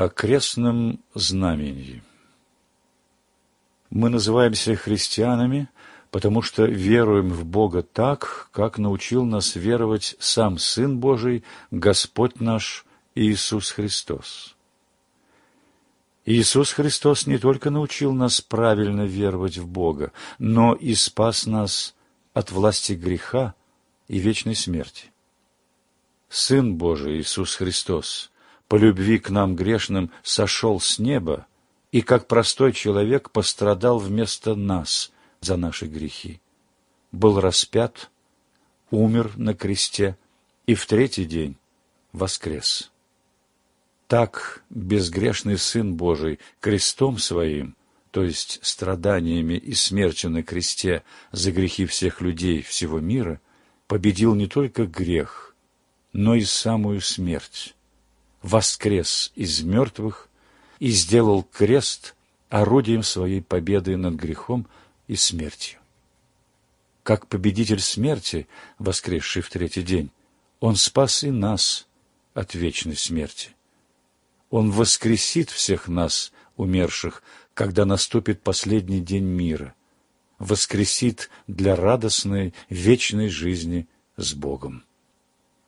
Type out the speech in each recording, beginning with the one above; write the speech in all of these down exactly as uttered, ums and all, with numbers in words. О крестном знамении. Мы называемся христианами, потому что веруем в Бога так, как научил нас веровать сам Сын Божий, Господь наш Иисус Христос. Иисус Христос не только научил нас правильно веровать в Бога, но и спас нас от власти греха и вечной смерти. Сын Божий Иисус Христос по любви к нам грешным сошел с неба и, как простой человек, пострадал вместо нас за наши грехи, был распят, умер на кресте и в третий день воскрес. Так безгрешный Сын Божий крестом Своим, то есть страданиями и смертью на кресте за грехи всех людей всего мира, победил не только грех, но и самую смерть, воскрес из мертвых и сделал крест орудием своей победы над грехом и смертью. Как победитель смерти, воскресший в третий день, Он спас и нас от вечной смерти. Он воскресит всех нас, умерших, когда наступит последний день мира, воскресит для радостной, вечной жизни с Богом.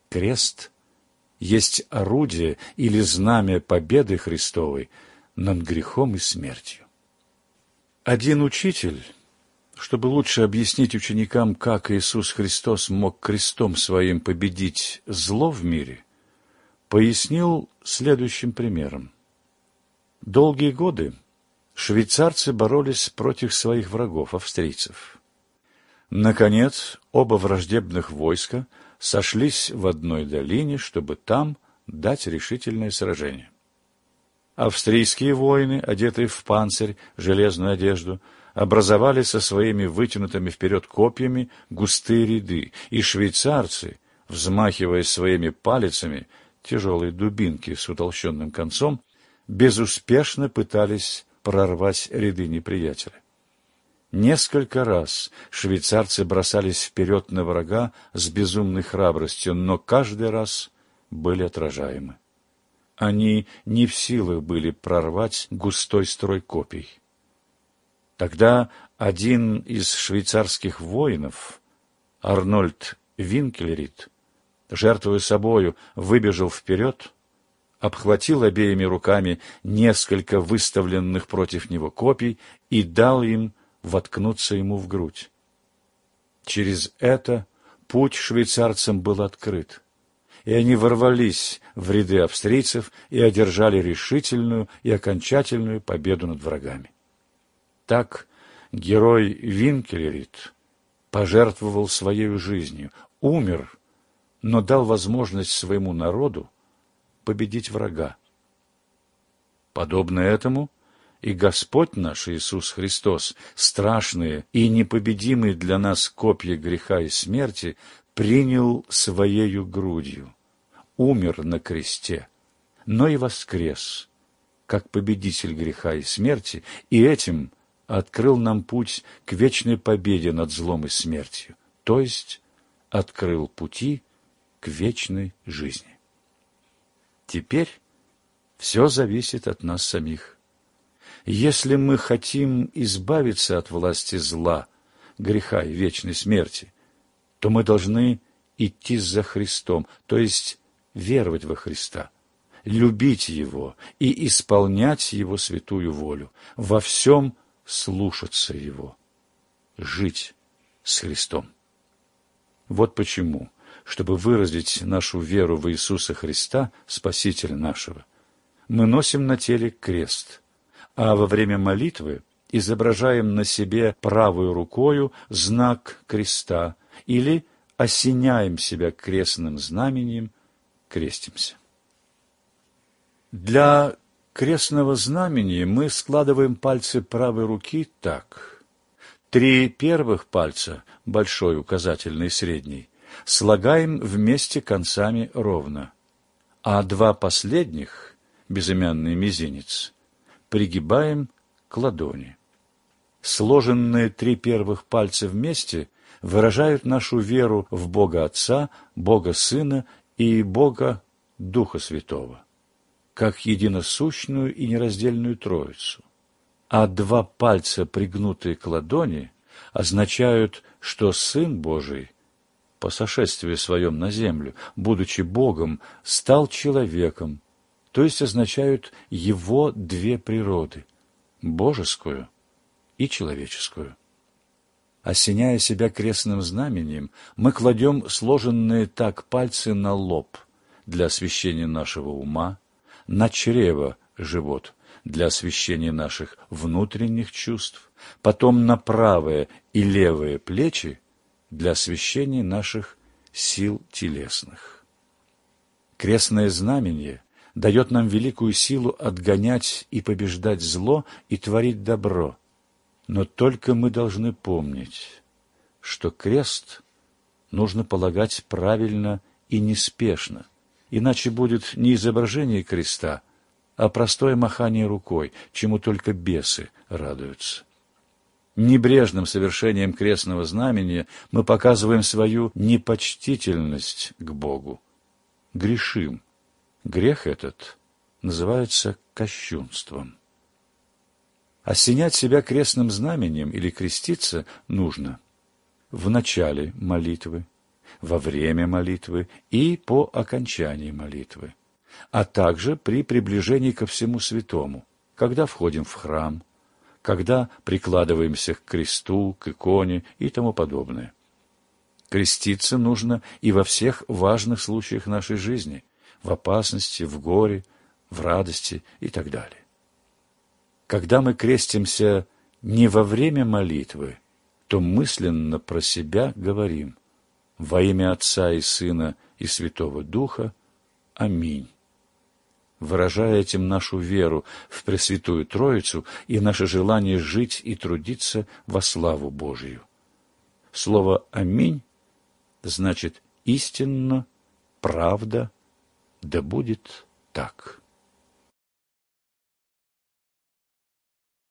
Крест есть орудие или знамя победы Христовой над грехом и смертью. Один учитель, чтобы лучше объяснить ученикам, как Иисус Христос мог крестом Своим победить зло в мире, пояснил следующим примером. Долгие годы швейцарцы боролись против своих врагов, австрийцев. Наконец, оба враждебных войска сошлись в одной долине, чтобы там дать решительное сражение. Австрийские воины, одетые в панцирь, железную одежду, образовали со своими вытянутыми вперед копьями густые ряды, и швейцарцы, взмахивая своими палицами, тяжелые дубинки с утолщенным концом, безуспешно пытались прорвать ряды неприятеля. Несколько раз швейцарцы бросались вперед на врага с безумной храбростью, но каждый раз были отражаемы. Они не в силах были прорвать густой строй копий. Тогда один из швейцарских воинов, Арнольд Винкельрит, жертвуя собою, выбежал вперед, обхватил обеими руками несколько выставленных против него копий и дал им воткнуться ему в грудь. Через это путь швейцарцам был открыт, и они ворвались в ряды австрийцев и одержали решительную и окончательную победу над врагами. Так герой Винкельрит пожертвовал своей жизнью, умер, но дал возможность своему народу победить врага. Подобно этому и Господь наш Иисус Христос, страшные и непобедимые для нас копья греха и смерти, принял своею грудью, умер на кресте, но и воскрес, как победитель греха и смерти, и этим открыл нам путь к вечной победе над злом и смертью, то есть открыл пути к вечной жизни. Теперь все зависит от нас самих. Если мы хотим избавиться от власти зла, греха и вечной смерти, то мы должны идти за Христом, то есть веровать во Христа, любить Его и исполнять Его святую волю, во всем слушаться Его, жить с Христом. Вот почему, чтобы выразить нашу веру в Иисуса Христа, Спасителя нашего, мы носим на теле крест, а во время молитвы изображаем на себе правую рукою знак креста или осеняем себя крестным знамением, крестимся. Для крестного знамения мы складываем пальцы правой руки так. Три первых пальца, большой, указательный и средний, слагаем вместе концами ровно, а два последних, безымянный мизинец, пригибаем к ладони. Сложенные три первых пальца вместе выражают нашу веру в Бога Отца, Бога Сына и Бога Духа Святого. как единосущную и нераздельную Троицу, а два пальца, пригнутые к ладони, означают, что Сын Божий, по сошествии Своем на землю, будучи Богом, стал человеком, то есть означают Его две природы – божескую и человеческую. Осеняя себя крестным знаменем, мы кладем сложенные так пальцы на лоб для освящения нашего ума, на чрево – живот для освящения наших внутренних чувств, потом на правое и левое плечи для освящения наших сил телесных. Крестное знамение дает нам великую силу отгонять и побеждать зло и творить добро. Но только мы должны помнить, что крест нужно полагать правильно и неспешно, иначе будет не изображение креста, а простое махание рукой, чему только бесы радуются. Небрежным совершением крестного знамения мы показываем свою непочтительность к Богу. Грешим. Грех этот называется кощунством. Осенять себя крестным знаменем или креститься нужно в начале молитвы, во время молитвы и по окончании молитвы, а также при приближении ко всему святому, когда входим в храм, когда прикладываемся к кресту, к иконе и тому подобное. Креститься нужно и во всех важных случаях нашей жизни, в опасности, в горе, в радости и так далее. Когда мы крестимся не во время молитвы, то мысленно про себя говорим: «Во имя Отца и Сына и Святого Духа. Аминь», выражая этим нашу веру в Пресвятую Троицу и наше желание жить и трудиться во славу Божию. Слово «Аминь» значит «истинно», «правда», «да будет так».